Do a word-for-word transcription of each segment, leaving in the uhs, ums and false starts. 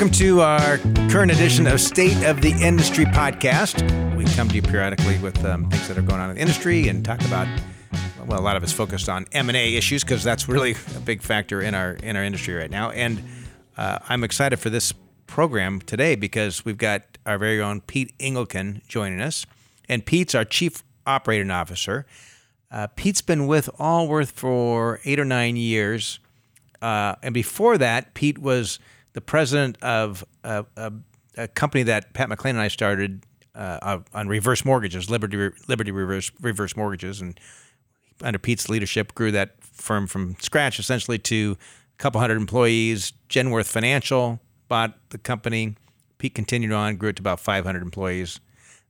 Welcome to our current edition of State of the Industry podcast. We come to you periodically with um, things that are going on in the industry and talk about, well, a lot of it's focused on M and A issues because that's really a big factor in our in our industry right now. And uh, I'm excited for this program today because we've got our very own Pete Engelken joining us. And Pete's our Chief Operating Officer. Uh, Pete's been with Allworth for eight or nine years. Uh, and before that, Pete was the president of a, a, a company that Pat McClain and I started uh, on reverse mortgages, Liberty Liberty Reverse Reverse Mortgages, and under Pete's leadership, grew that firm from scratch essentially to a couple hundred employees. Genworth Financial bought the company. Pete continued on, grew it to about five hundred employees,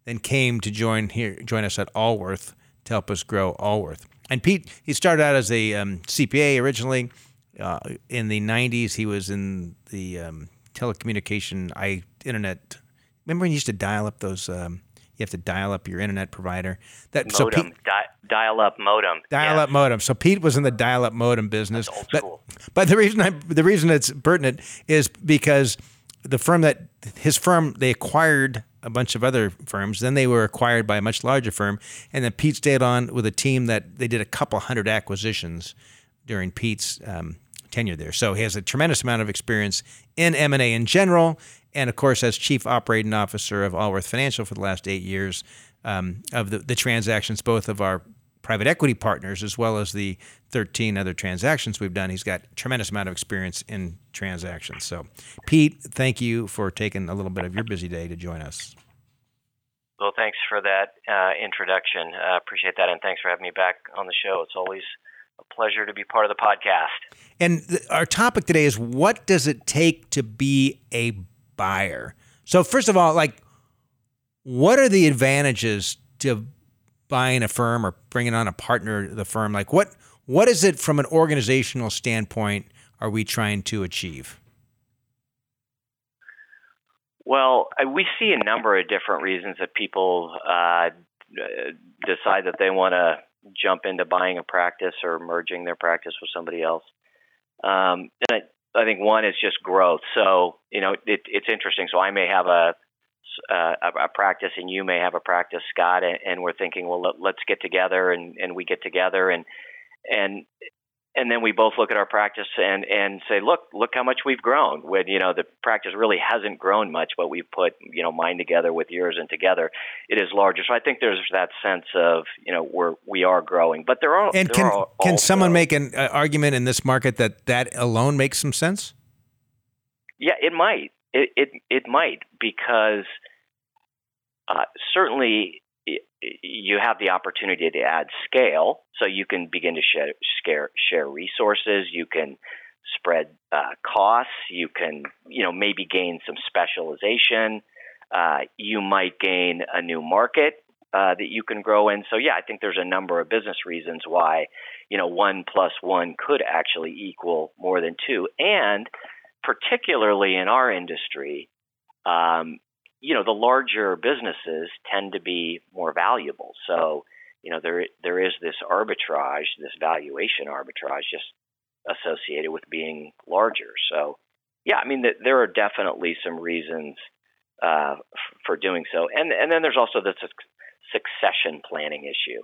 then came to join here, join us at Allworth to help us grow Allworth. And Pete, he started out as a um, C P A originally. Uh, in the nineties, he was in the um, telecommunication, I internet. Remember when you used to dial up those? Um, you have to dial up your internet provider. That modem, so Pete, di- dial up modem, dial yeah. up modem. So Pete was in the dial up modem business. That's old school. But, but the reason I, the reason it's pertinent is because the firm that his firm they acquired a bunch of other firms. Then they were acquired by a much larger firm, and then Pete stayed on with a team that they did a couple hundred acquisitions during Pete's um, tenure there. So he has a tremendous amount of experience in M and A in general, and of course as Chief Operating Officer of Allworth Financial for the last eight years um, of the, the transactions, both of our private equity partners as well as the thirteen other transactions we've done. He's got a tremendous amount of experience in transactions. So Pete, thank you for taking a little bit of your busy day to join us. Well, thanks for that uh, introduction. I uh, appreciate that, and thanks for having me back on the show. It's always a pleasure to be part of the podcast. And th- our topic today is what does it take to be a buyer? So first of all, like, what are the advantages to buying a firm or bringing on a partner to the firm? Like, what what is it from an organizational standpoint are we trying to achieve? Well, we see a number of different reasons that people uh, decide that they want to jump into buying a practice or merging their practice with somebody else. Um, and I, I think one is just growth. So, you know, it, it's interesting. So I may have a, a, a practice and you may have a practice, Scott, and, and we're thinking, well, let, let's get together and, and we get together and, and, and then we both look at our practice and, and say, look, look how much we've grown when, you know, the practice really hasn't grown much, but we've put, you know, mine together with yours and together it is larger. So I think there's that sense of, you know, we're, we are growing, but there are, and can, are all, can someone make an uh, argument in this market that that alone makes some sense? Yeah, it might, it, it, it might, because uh, certainly you have the opportunity to add scale, so you can begin to share share, share resources. You can spread uh, costs. You can, you know, maybe gain some specialization. Uh, you might gain a new market uh, that you can grow in. So yeah, I think there's a number of business reasons why, you know, one plus one could actually equal more than two. And particularly in our industry, um, you know, the larger businesses tend to be more valuable. So, you know, there there is this arbitrage, this valuation arbitrage just associated with being larger. So, yeah, I mean, the, there are definitely some reasons uh, f- for doing so. And and then there's also the su- succession planning issue.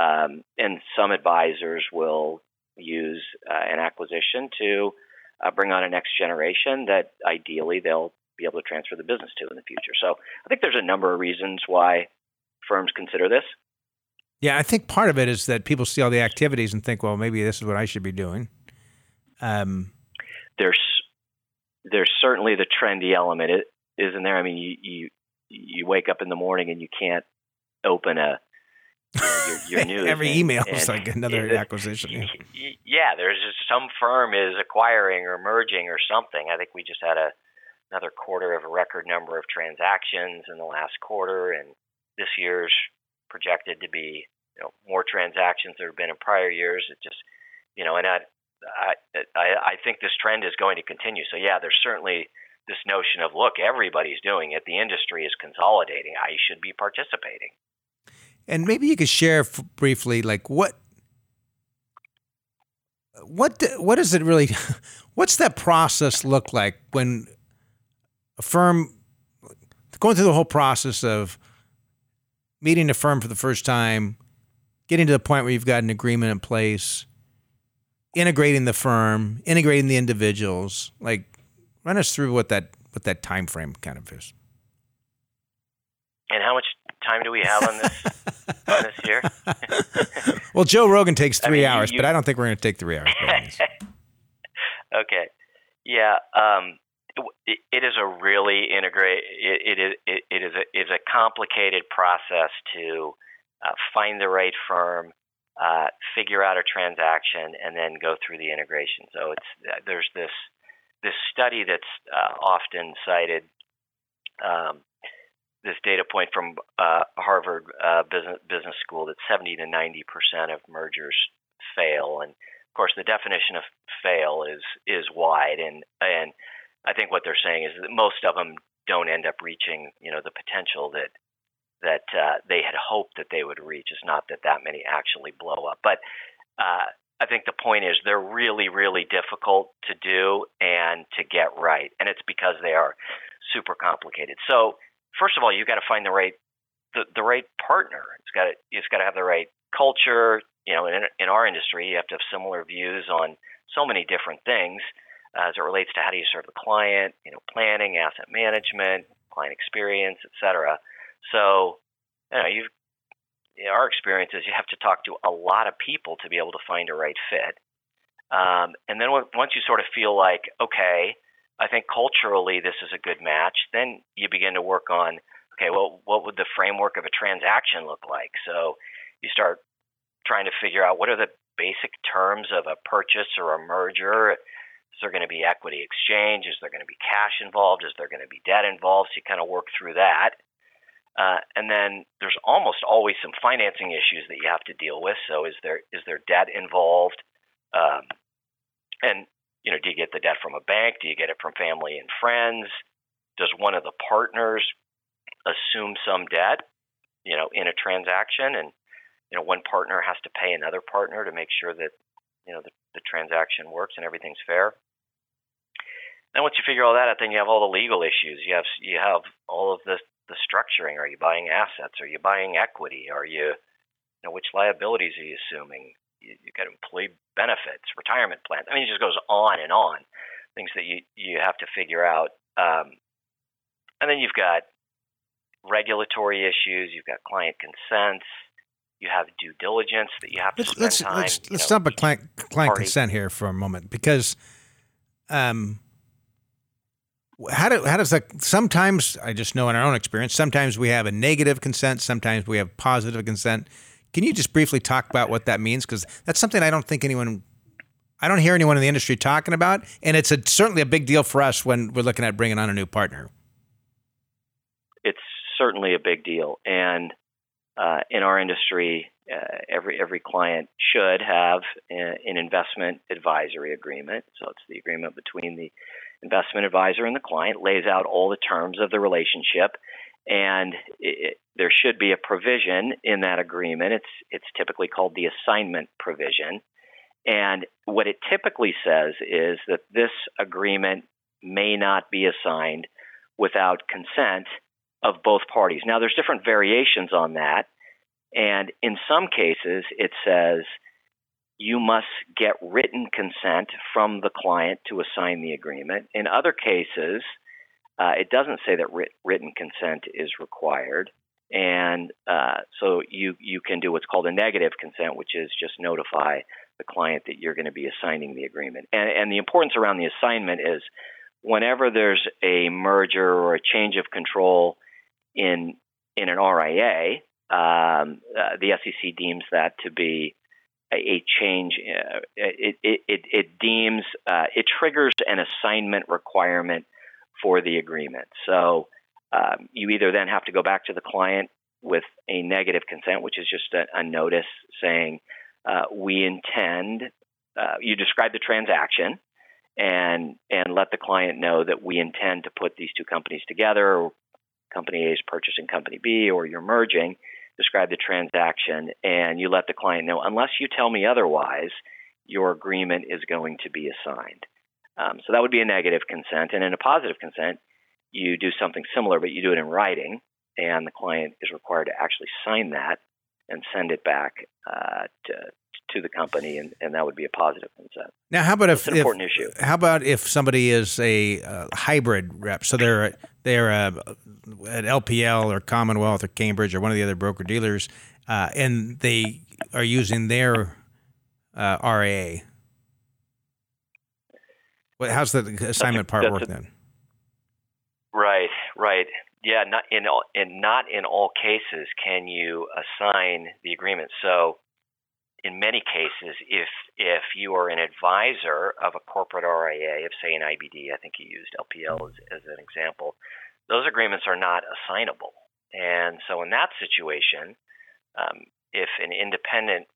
Um, and some advisors will use uh, an acquisition to uh, bring on a next generation that ideally they'll be able to transfer the business to in the future. So I think there's a number of reasons why firms consider this. Yeah, I think part of it is that people see all the activities and think, well, maybe this is what I should be doing. Um, there's there's certainly the trendy element, isn't there? I mean, you you, you wake up in the morning and you can't open a your, your news. Every and, email is like another acquisition. Yeah. yeah, there's just some firm is acquiring or merging or something. I think we just had a another quarter of a record number of transactions in the last quarter. And this year's projected to be, you know, more transactions than have been in prior years. It just, you know, and I, I, I think this trend is going to continue. So yeah, there's certainly this notion of, look, everybody's doing it. The industry is consolidating. I should be participating. And maybe you could share f- briefly, like what, what, what is it really, what's that process look like when a firm, going through the whole process of meeting a firm for the first time, getting to the point where you've got an agreement in place, integrating the firm, integrating the individuals, like run us through what that what that time frame kind of is. And how much time do we have on this on this year? Well, Joe Rogan takes three I mean, hours, you, you, but I don't think we're going to take three hours. Okay. Yeah. Um, it, it is a really integrate. It, it is it, it is a is a complicated process to uh, find the right firm, uh, figure out a transaction, and then go through the integration. So it's there's this this study that's uh, often cited. Um, This data point from uh, Harvard uh, business, business School that seventy to ninety percent of mergers fail, and of course the definition of fail is is wide, and and I think what they're saying is that most of them don't end up reaching you know the potential that that uh, they had hoped that they would reach. It's not that that many actually blow up, but uh, I think the point is they're really really difficult to do and to get right, and it's because they are super complicated. So. First of all, you've got to find the right the, the right partner. It's got to it's got to have the right culture. You know, in in our industry, you have to have similar views on so many different things uh, as it relates to how do you serve the client. You know, planning, asset management, client experience, et cetera. So, you know, you've, you know, our experience is you have to talk to a lot of people to be able to find a right fit. Um, and then once you sort of feel like okay. I think culturally this is a good match. Then you begin to work on, okay, well, what would the framework of a transaction look like? So you start trying to figure out what are the basic terms of a purchase or a merger. Is there going to be equity exchange? Is there going to be cash involved? Is there going to be debt involved? So you kind of work through that. Uh, and then there's almost always some financing issues that you have to deal with. So is there is there debt involved? Um, and You know, do you get the debt from a bank? Do you get it from family and friends? Does one of the partners assume some debt, you know, in a transaction? And, you know, one partner has to pay another partner to make sure that, you know, the, the transaction works and everything's fair. And once you figure all that out, then you have all the legal issues. You have you have all of the, the structuring. Are you buying assets? Are you buying equity? Are you, you know, which liabilities are you assuming? You've got employee benefits, retirement plans. I mean, it just goes on and on, things that you, you have to figure out. Um, and then you've got regulatory issues. You've got client consents. You have due diligence that you have to spend let's, time. Let's, let's know, stop at client, client consent here for a moment, because um, how do how does that? Sometimes I just know in our own experience. Sometimes we have a negative consent. Sometimes we have positive consent. Can you just briefly talk about what that means? Because that's something I don't think anyone, I don't hear anyone in the industry talking about, and it's a, certainly a big deal for us when we're looking at bringing on a new partner. It's certainly a big deal, and uh, in our industry, uh, every every client should have a, an investment advisory agreement. So it's the agreement between the investment advisor and the client, lays out all the terms of the relationship. And it, there should be a provision in that agreement. It's it's typically called the assignment provision. And what it typically says is that this agreement may not be assigned without consent of both parties. Now, there's different variations on that. And in some cases, it says you must get written consent from the client to assign the agreement. In other cases, Uh, it doesn't say that writ- written consent is required, and uh, so you you can do what's called a negative consent, which is just notify the client that you're going to be assigning the agreement. And, and the importance around the assignment is whenever there's a merger or a change of control in in an R I A, um, uh, the S E C deems that to be a, a change. Uh, it, it, it, it deems uh, it triggers an assignment requirement for the agreement. So um, you either then have to go back to the client with a negative consent, which is just a, a notice saying, uh, we intend, uh, you describe the transaction and and let the client know that we intend to put these two companies together, or company A is purchasing company B, or you're merging, describe the transaction, and you let the client know, unless you tell me otherwise, your agreement is going to be assigned. Um, so that would be a negative consent. And in a positive consent, you do something similar, but you do it in writing, and the client is required to actually sign that and send it back uh, to to the company, and, and that would be a positive consent. Now, how about if, an important if issue. How about if somebody is a uh, hybrid rep, so they're they're uh, at L P L or Commonwealth or Cambridge or one of the other broker dealers, uh, and they are using their uh, R A A? Well, how's the assignment part work then? Right, right. Yeah, not in all, and not in all cases can you assign the agreement. So, in many cases, if if you are an advisor of a corporate R I A, if say an I B D, I think you used L P L as, as an example, those agreements are not assignable. And so, in that situation, um, if an independent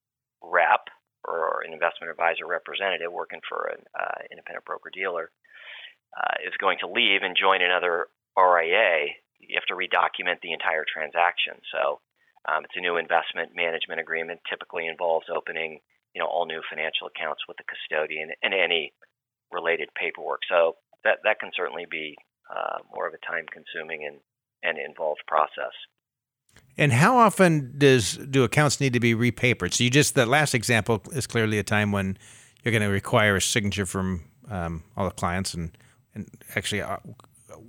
rep or an investment advisor representative working for an uh, independent broker-dealer uh, is going to leave and join another R I A, you have to redocument the entire transaction. So um, it's a new investment management agreement, typically involves opening you know, all new financial accounts with the custodian and any related paperwork. So that, that can certainly be uh, more of a time-consuming and, and involved process. And how often does do accounts need to be repapered? So you just, the last example is clearly a time when you're going to require a signature from um, all the clients. And, and actually, uh,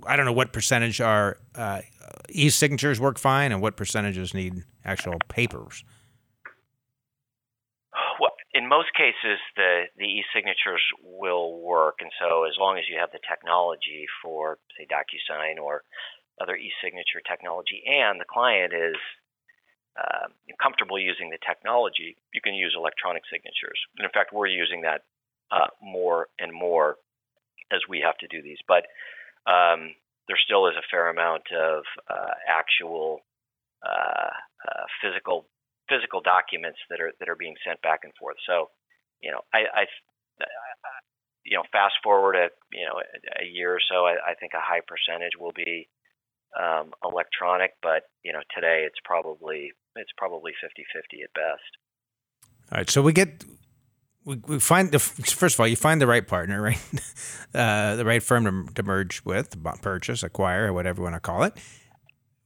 I don't know what percentage are uh, e-signatures work fine and what percentages need actual papers. Well, in most cases, the, the e-signatures will work. And so as long as you have the technology for, say, DocuSign or other e-signature technology, and the client is uh, comfortable using the technology, you can use electronic signatures. And in fact, we're using that uh, more and more as we have to do these. But um, there still is a fair amount of uh, actual uh, uh, physical physical documents that are that are being sent back and forth. So, you know, I, I, I you know, fast forward a you know a year or so, I, I think a high percentage will be Um, electronic, but you know today it's probably it's probably fifty-fifty at best. All right, so we get we, we find the first of all you find the right partner, right, uh, the right firm to, to merge with, purchase, acquire, or whatever you want to call it.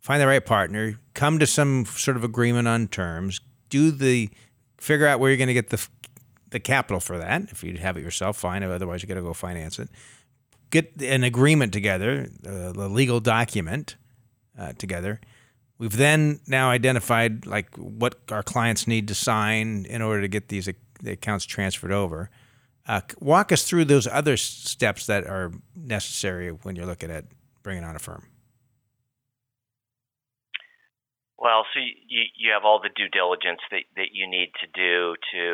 Find the right partner, come to some sort of agreement on terms, do the figure out where you're going to get the the capital for that. If you have it yourself, fine. Otherwise, you got to go finance it. Get an agreement together, uh, the legal document uh, together. We've then now identified like what our clients need to sign in order to get these uh, the accounts transferred over. Uh, walk us through those other steps that are necessary when you're looking at bringing on a firm. Well, so you, you have all the due diligence that, that you need to do to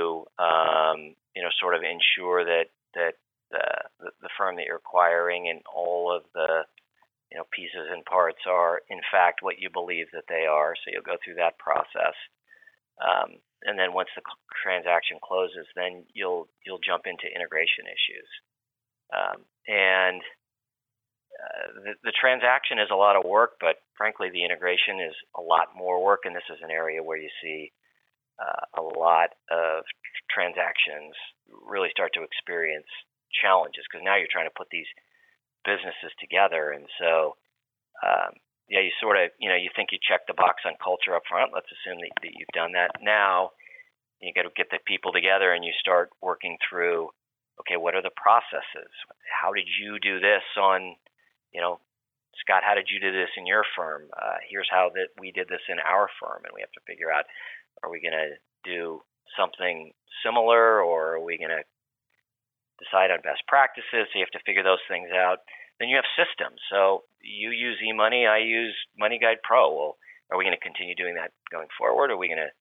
um, you know sort of ensure that that. The, the firm that you're acquiring and all of the you know pieces and parts are in fact what you believe that they are. So you'll go through that process, um, and then once the transaction closes, then you'll you'll jump into integration issues. Um, and uh, the, the transaction is a lot of work, but frankly, the integration is a lot more work. And this is an area where you see uh, a lot of transactions really start to experience challenges, because now you're trying to put these businesses together. And so, um, yeah, you sort of, you know, you think you check the box on culture up front. Let's assume that, that you've done that. Now you got to get the people together and you start working through, okay, what are the processes? How did you do this on, you know, Scott, how did you do this in your firm? Uh, here's how that we did this in our firm. And we have to figure out, are we going to do something similar, or are we going to decide on best practices? So you have to figure those things out. Then you have systems. So you use eMoney, I use MoneyGuide Pro. Well, are we going to continue doing that going forward? Are we going to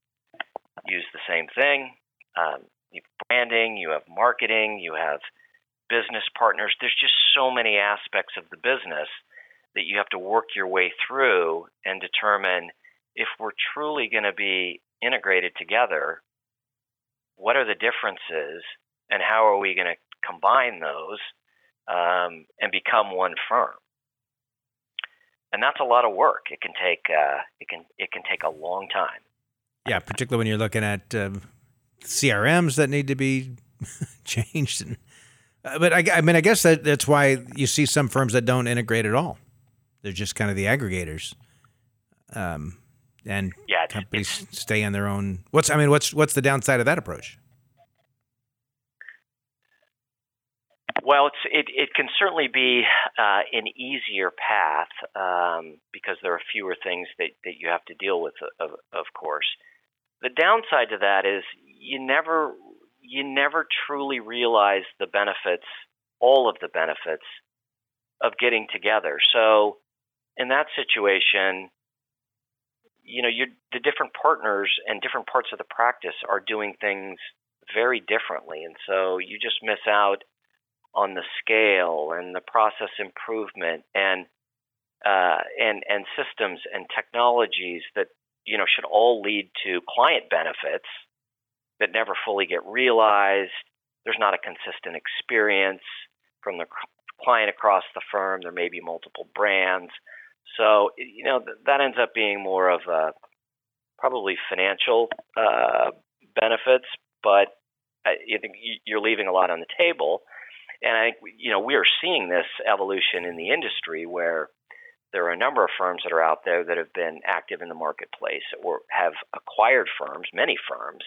use the same thing? Um, you have branding, you have marketing, you have business partners. There's just so many aspects of the business that you have to work your way through and determine if we're truly going to be integrated together, what are the differences, and how are we going to combine those um, and become one firm? And that's a lot of work. It can take uh, it can it can take a long time. Yeah, particularly when you're looking at uh, C R Ms that need to be changed. And, uh, but I, I mean, I guess that that's why you see some firms that don't integrate at all. They're just kind of the aggregators. Um, and yeah, companies it's, stay on their own. What's, I mean, what's, what's the downside of that approach? Well, it's, it, it can certainly be uh, an easier path um, because there are fewer things that, that you have to deal with, of, of course. The downside to that is you never you never truly realize the benefits, all of the benefits of getting together. So in that situation, you know, you're, the different partners and different parts of the practice are doing things very differently. And so you just miss out on the scale and the process improvement and uh, and and systems and technologies that, you know, should all lead to client benefits that never fully get realized. There's not a consistent experience from the client across the firm. There may be multiple brands. So, you know, that ends up being more of a probably financial uh, benefits, but I think you're leaving a lot on the table. And I think, you know, we are seeing this evolution in the industry where there are a number of firms that are out there that have been active in the marketplace or have acquired firms, many firms,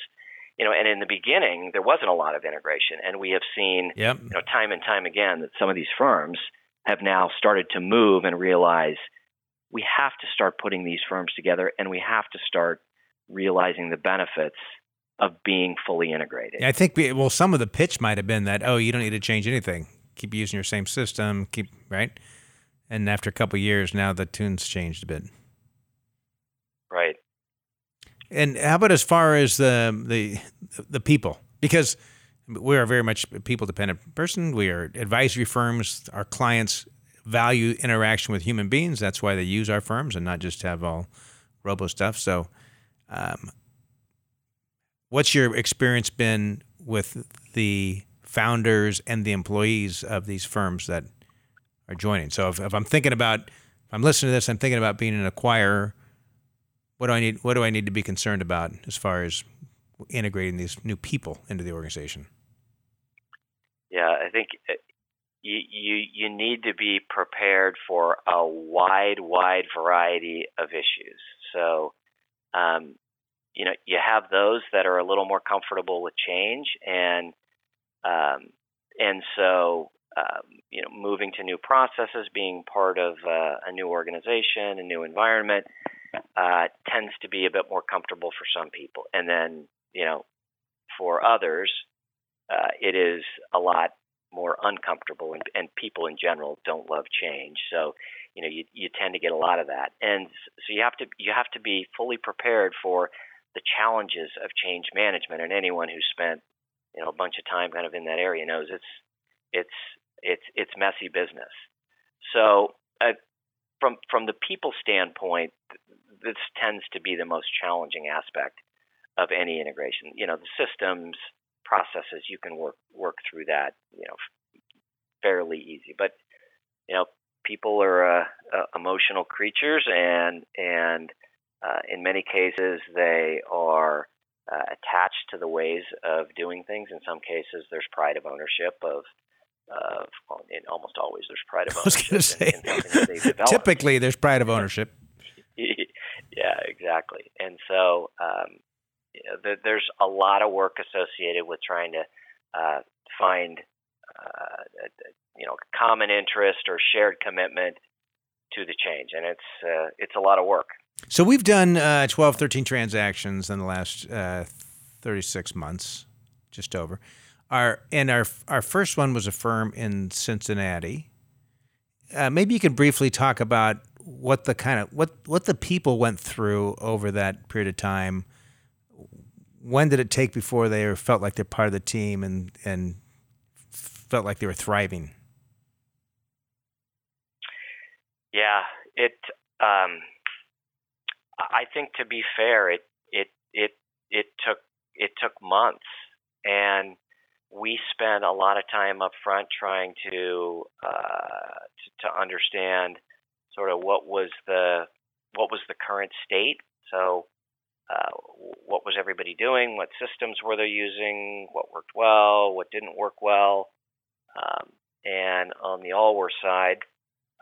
you know, and in the beginning, there wasn't a lot of integration. And we have seen, yep. you know, time and time again that some of these firms have now started to move and realize we have to start putting these firms together and we have to start realizing the benefits of being fully integrated. I think, we, well, some of the pitch might have been that, oh, you don't need to change anything. Keep using your same system, keep, right? And after a couple of years, now the tune's changed a bit. Right. And how about as far as the the the people? Because we are very much a people-dependent person. We are advisory firms. Our clients value interaction with human beings. That's why they use our firms and not just have all robo stuff. So um, what's your experience been with the founders and the employees of these firms that are joining? So if, if I'm thinking about, if I'm listening to this, I'm thinking about being an acquirer. What do I need? What do I need to be concerned about as far as integrating these new people into the organization? Yeah, I think you you, you need to be prepared for a wide, wide variety of issues. So, um, you know, you have those that are a little more comfortable with change, and um, and so. Um, you know, moving to new processes, being part of uh, a new organization, a new environment, uh, tends to be a bit more comfortable for some people. And then, you know, for others, uh, it is a lot more uncomfortable, and, and people in general don't love change. So, you know, you, you tend to get a lot of that. And so you have to you have to be fully prepared for the challenges of change management. And anyone who spent, you know, a bunch of time kind of in that area knows it's it's It's it's messy business. So uh, from from the people standpoint, this tends to be the most challenging aspect of any integration. You know, the systems, processes, you can work work through that, you know, fairly easy. But, you know, people are uh, uh, emotional creatures, and and uh, in many cases they are uh, attached to the ways of doing things. In some cases, there's pride of ownership of Of, and almost always there's pride of ownership. I was going to say, typically there's pride of ownership. Yeah, exactly. And so um, you know, there, there's a lot of work associated with trying to uh, find uh, you know, common interest or shared commitment to the change, and it's uh, it's a lot of work. So we've done uh, twelve, thirteen transactions in the last uh, thirty-six months, just over. Our and our our first one was a firm in Cincinnati. Uh, maybe you could briefly talk about what the kind of what, what the people went through over that period of time. When did it take before they felt like they're part of the team and and felt like they were thriving? Yeah, it. Um, I think to be fair, it it it it took it took months. And we spent a lot of time up front trying to, uh, to to understand sort of what was the what was the current state. So, uh, what was everybody doing? What systems were they using? What worked well? What didn't work well? Um, and on the Allworth side,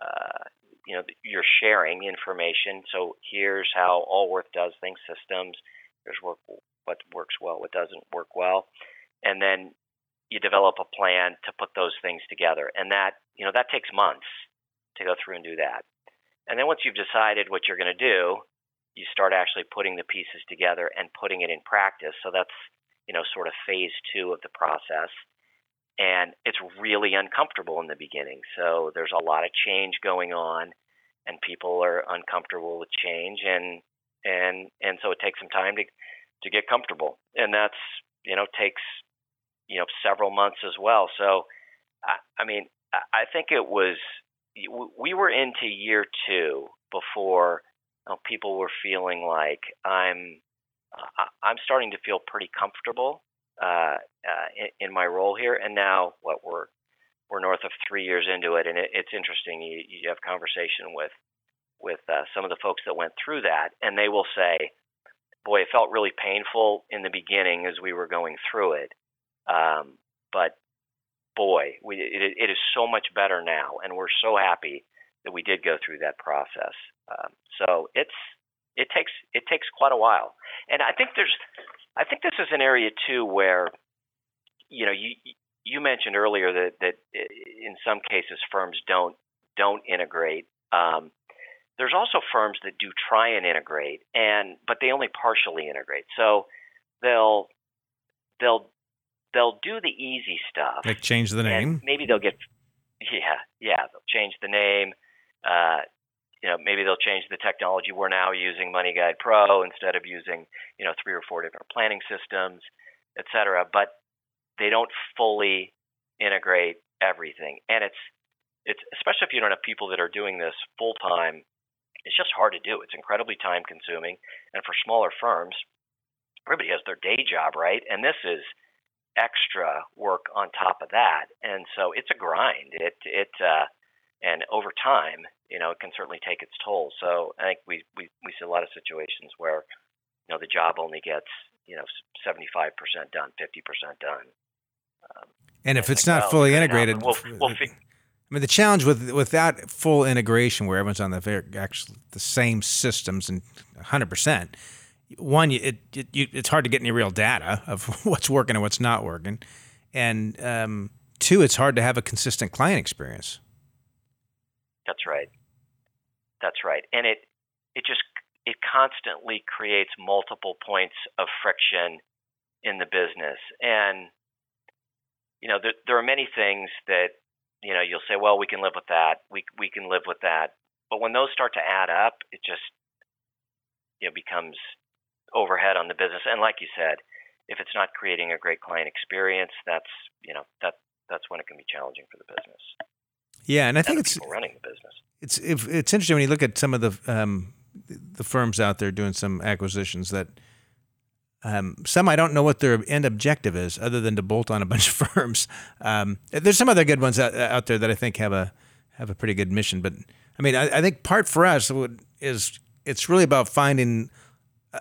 uh, you know, you're sharing information. So here's how Allworth does things, systems. Here's what, what works well, what doesn't work well. And then you develop a plan to put those things together. And that, you know, that takes months to go through and do that. And then once you've decided what you're going to do, you start actually putting the pieces together and putting it in practice. So that's, you know, sort of phase two of the process. And it's really uncomfortable in the beginning. So there's a lot of change going on, and people are uncomfortable with change. And and and so it takes some time to to get comfortable. And that's, you know, takes, you know, several months as well. So, I, I mean, I think it was, we were into year two before you know, people were feeling like I'm, I'm starting to feel pretty comfortable uh, uh, in, in my role here. And now what we're, we're north of three years into it. And it, it's interesting. You, you have conversation with, with uh, some of the folks that went through that, and they will say, boy, it felt really painful in the beginning as we were going through it. Um, but boy, we, it, it is so much better now. And we're so happy that we did go through that process. Um, so it's, It takes it takes quite a while, and I think there's, I think this is an area too where, you know, you you mentioned earlier that that in some cases firms don't don't integrate. Um, there's also firms that do try and integrate, and but they only partially integrate. So they'll they'll they'll do the easy stuff, like change the name. Maybe they'll get yeah yeah they'll change the name. Uh, You know, maybe they'll change the technology. We're now using MoneyGuide Pro instead of using, you know, three or four different planning systems, et cetera. But they don't fully integrate everything. And it's, it's especially if you don't have people that are doing this full time, it's just hard to do. It's incredibly time consuming. And for smaller firms, everybody has their day job, right? And this is extra work on top of that. And so it's a grind. It, it, uh, and over time, you know, it can certainly take its toll. So I think we, we, we see a lot of situations where, you know, the job only gets, you know, seventy-five percent done, fifty percent done. Um, and if and it's like, not oh, fully integrated, we'll, we'll I mean, the challenge with, with that full integration where everyone's on the very, actually the same systems and one hundred percent, one, it, it you, it's hard to get any real data of what's working and what's not working. And um, two, it's hard to have a consistent client experience. That's right. That's right. And it it just it constantly creates multiple points of friction in the business. And you know, there there are many things that, you know, you'll say, well, we can live with that. We we can live with that. But when those start to add up, it just, you know, becomes overhead on the business. And like you said, if it's not creating a great client experience, that's, you know, that that's when it can be challenging for the business. Yeah, and I think it's running the business. It's if, it's interesting when you look at some of the um, the firms out there doing some acquisitions that um, some I don't know what their end objective is other than to bolt on a bunch of firms. Um, there's some other good ones out, out there that I think have a have a pretty good mission. But I mean, I, I think part for us is it's really about finding uh,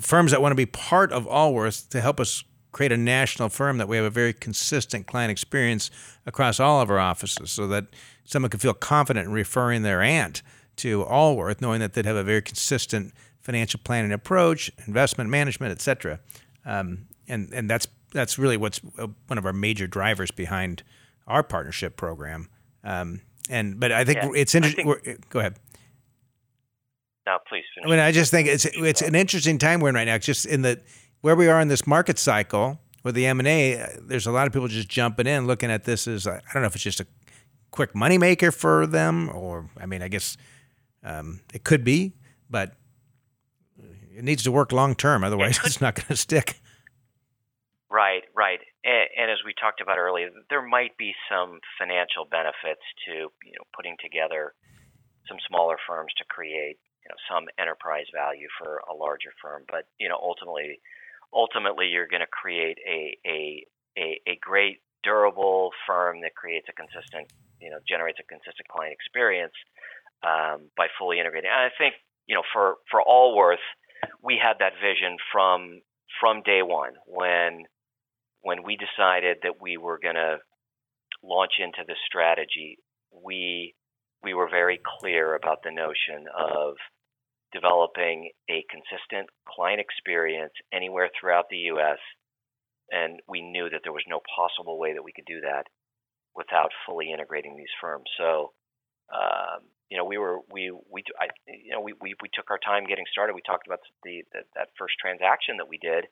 firms that want to be part of Allworth to help us create a national firm that we have a very consistent client experience across all of our offices so that someone can feel confident in referring their aunt to Allworth, knowing that they'd have a very consistent financial planning approach, investment management, et cetera. Um, and, and that's that's really what's one of our major drivers behind our partnership program. Um, and But I think yeah, it's interesting. Think- Go ahead. No, please finish. I mean, I just think it's, it's an interesting time we're in right now. It's just in the where we are in this market cycle with the M and A, there's a lot of people just jumping in, looking at this as, I don't know if it's just a quick moneymaker for them, or, I mean, I guess um, it could be, but it needs to work long-term. Otherwise, it's not going to stick. Right, right. And, and as we talked about earlier, there might be some financial benefits to, you know, putting together some smaller firms to create, you know, some enterprise value for a larger firm. But, you know, ultimately... Ultimately, you're going to create a, a a a great durable firm that creates a consistent, you know, generates a consistent client experience um, by fully integrating. And I think, you know, for for Allworth, we had that vision from from day one when when we decided that we were going to launch into this strategy. We we were very clear about the notion of developing a consistent client experience anywhere throughout the U S, and we knew that there was no possible way that we could do that without fully integrating these firms. So, um, you know, we were we we I, you know we, we we took our time getting started. We talked about the, the that first transaction that we did.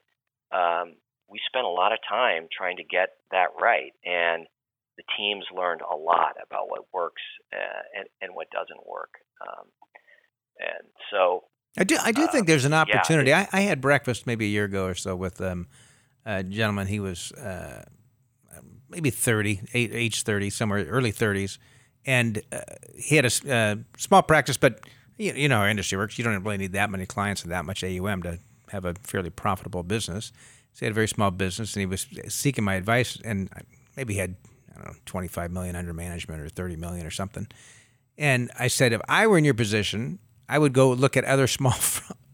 Um, we spent a lot of time trying to get that right, and the teams learned a lot about what works uh, and and what doesn't work. Um, and so, I do I do uh, think there's an opportunity. Yeah, I, I had breakfast maybe a year ago or so with um, a gentleman. He was uh, maybe thirty, age thirty, somewhere early thirties, and uh, he had a uh, small practice. But you, you know how our industry works. You don't really need that many clients and that much A U M to have a fairly profitable business. So he had a very small business, and he was seeking my advice. And maybe he had, I don't know, twenty-five million dollars under management or thirty million dollars or something. And I said, if I were in your position, I would go look at other small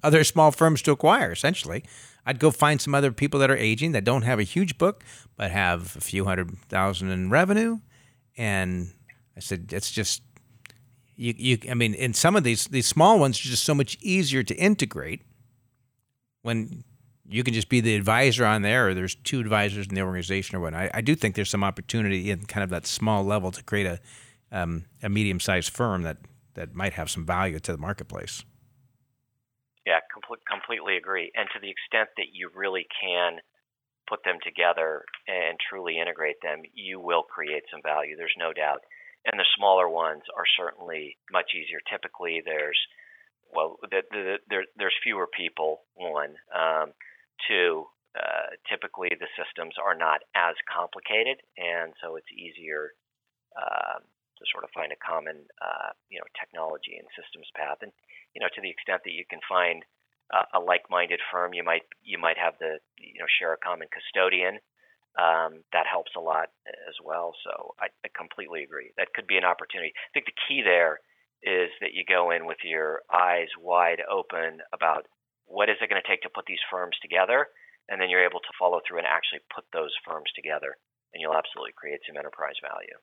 other small firms to acquire, essentially. I'd go find some other people that are aging, that don't have a huge book, but have a few hundred thousand in revenue. And I said, it's just, you, you. I mean, in some of these, these small ones are just so much easier to integrate when you can just be the advisor on there, or there's two advisors in the organization or whatnot. I, I do think there's some opportunity in kind of that small level to create a um, a medium-sized firm that, that might have some value to the marketplace. Yeah, com- completely agree. And to the extent that you really can put them together and truly integrate them, you will create some value. There's no doubt. And the smaller ones are certainly much easier. Typically, there's well, the, the, the, there, there's fewer people. One. Um, Two, uh, typically the systems are not as complicated, and so it's easier uh, to sort of find a common, uh, you know, technology and systems path. And you know, to the extent that you can find uh, a like-minded firm, you might you might have the you know share a common custodian. Um, that helps a lot as well. So I, I completely agree. That could be an opportunity. I think the key there is that you go in with your eyes wide open about what is it going to take to put these firms together? And then you're able to follow through and actually put those firms together, and you'll absolutely create some enterprise value.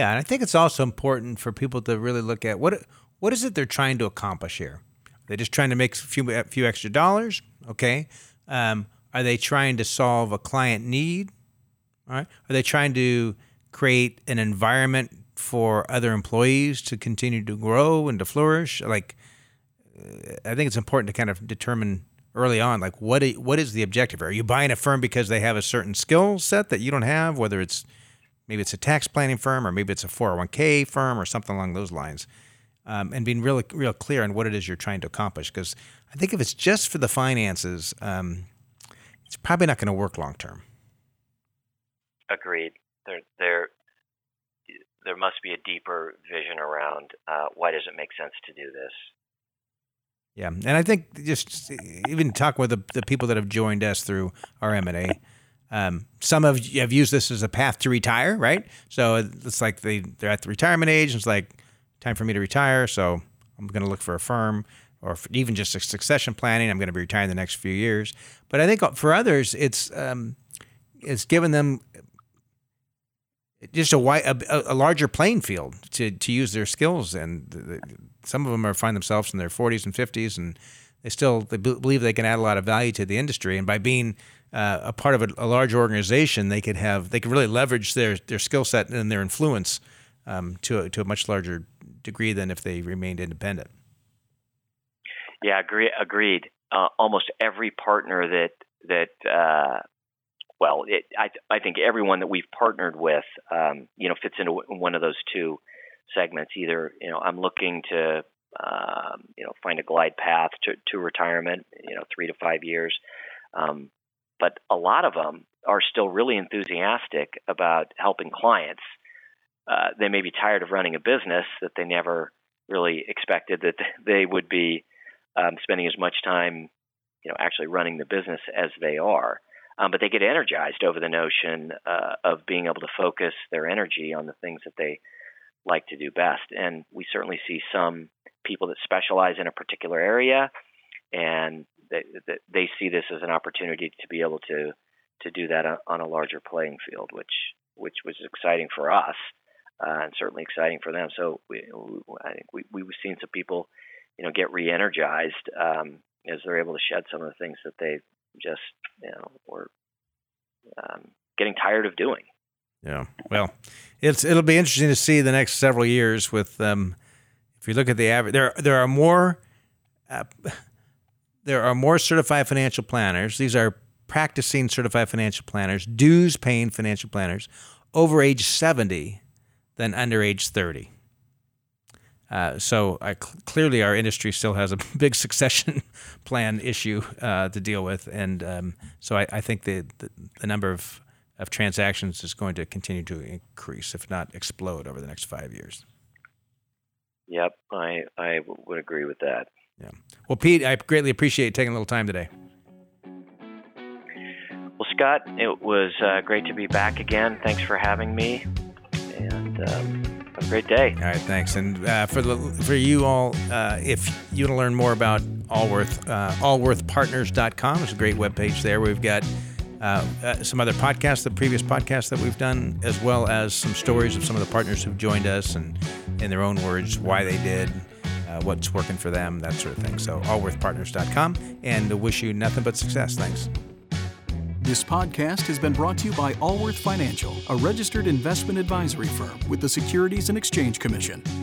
Yeah, and I think it's also important for people to really look at what what is it they're trying to accomplish here. Are they just trying to make a few, a few extra dollars? Okay. Um, are they trying to solve a client need? All right. Are they trying to create an environment for other employees to continue to grow and to flourish? Like, I think it's important to kind of determine early on, like, what what is the objective? Are you buying a firm because they have a certain skill set that you don't have, whether it's maybe it's a tax planning firm or maybe it's a four oh one k firm or something along those lines, um, and being really real clear on what it is you're trying to accomplish? Because I think if it's just for the finances, um, it's probably not going to work long term. Agreed. There, there, there must be a deeper vision around uh, why does it make sense to do this? Yeah, and I think just even talk with the, the people that have joined us through our M and A, um, some have, have used this as a path to retire, right? So it's like they, they're at the retirement age, and it's like, time for me to retire, so I'm going to look for a firm, or even just a succession planning. I'm going to be retiring the next few years. But I think for others, it's um, it's given them just a, wide, a, a larger playing field to, to use their skills, and the, the, some of them are find themselves in their forties and fifties, and they still they b- believe they can add a lot of value to the industry. And by being uh, a part of a, a large organization, they could have they could really leverage their, their skill set and their influence um, to a, to a much larger degree than if they remained independent. Yeah, agree, agreed. Uh, almost every partner that that uh, well, it, I I think everyone that we've partnered with, um, you know, fits into one of those two segments. Either, you know, I'm looking to, um, you know, find a glide path to, to retirement, you know, three to five years. Um, but a lot of them are still really enthusiastic about helping clients. Uh, they may be tired of running a business that they never really expected that they would be um, spending as much time, you know, actually running the business as they are. Um, but they get energized over the notion uh, of being able to focus their energy on the things that they like to do best. And we certainly see some people that specialize in a particular area, and they, they see this as an opportunity to be able to to do that on a larger playing field, which which was exciting for us uh, and certainly exciting for them. So we, we, I think we, we've seen some people, you know, get re-energized um, as they're able to shed some of the things that they just, you know, were um, getting tired of doing. Yeah. Well, it's it'll be interesting to see the next several years with, um, if you look at the average, there there are more uh, there are more certified financial planners. These are practicing certified financial planners, dues paying financial planners over age seventy than under age thirty. Uh, so I, clearly our industry still has a big succession plan issue uh, to deal with. And um, so I, I think the, the, the number of of transactions is going to continue to increase, if not explode, over the next five years. Yep, I, I would agree with that. Yeah. Well, Pete, I greatly appreciate taking a little time today. Well, Scott, it was uh, great to be back again. Thanks for having me, and um, have a great day. All right, thanks. And uh, for the, for you all, uh, if you want to learn more about Allworth, uh, allworth partners dot com is a great webpage there. We've got Uh, uh, some other podcasts, the previous podcasts that we've done, as well as some stories of some of the partners who've joined us and in their own words, why they did, uh, what's working for them, that sort of thing. So allworth partners dot com, and wish you nothing but success. Thanks. This podcast has been brought to you by Allworth Financial, a registered investment advisory firm with the Securities and Exchange Commission.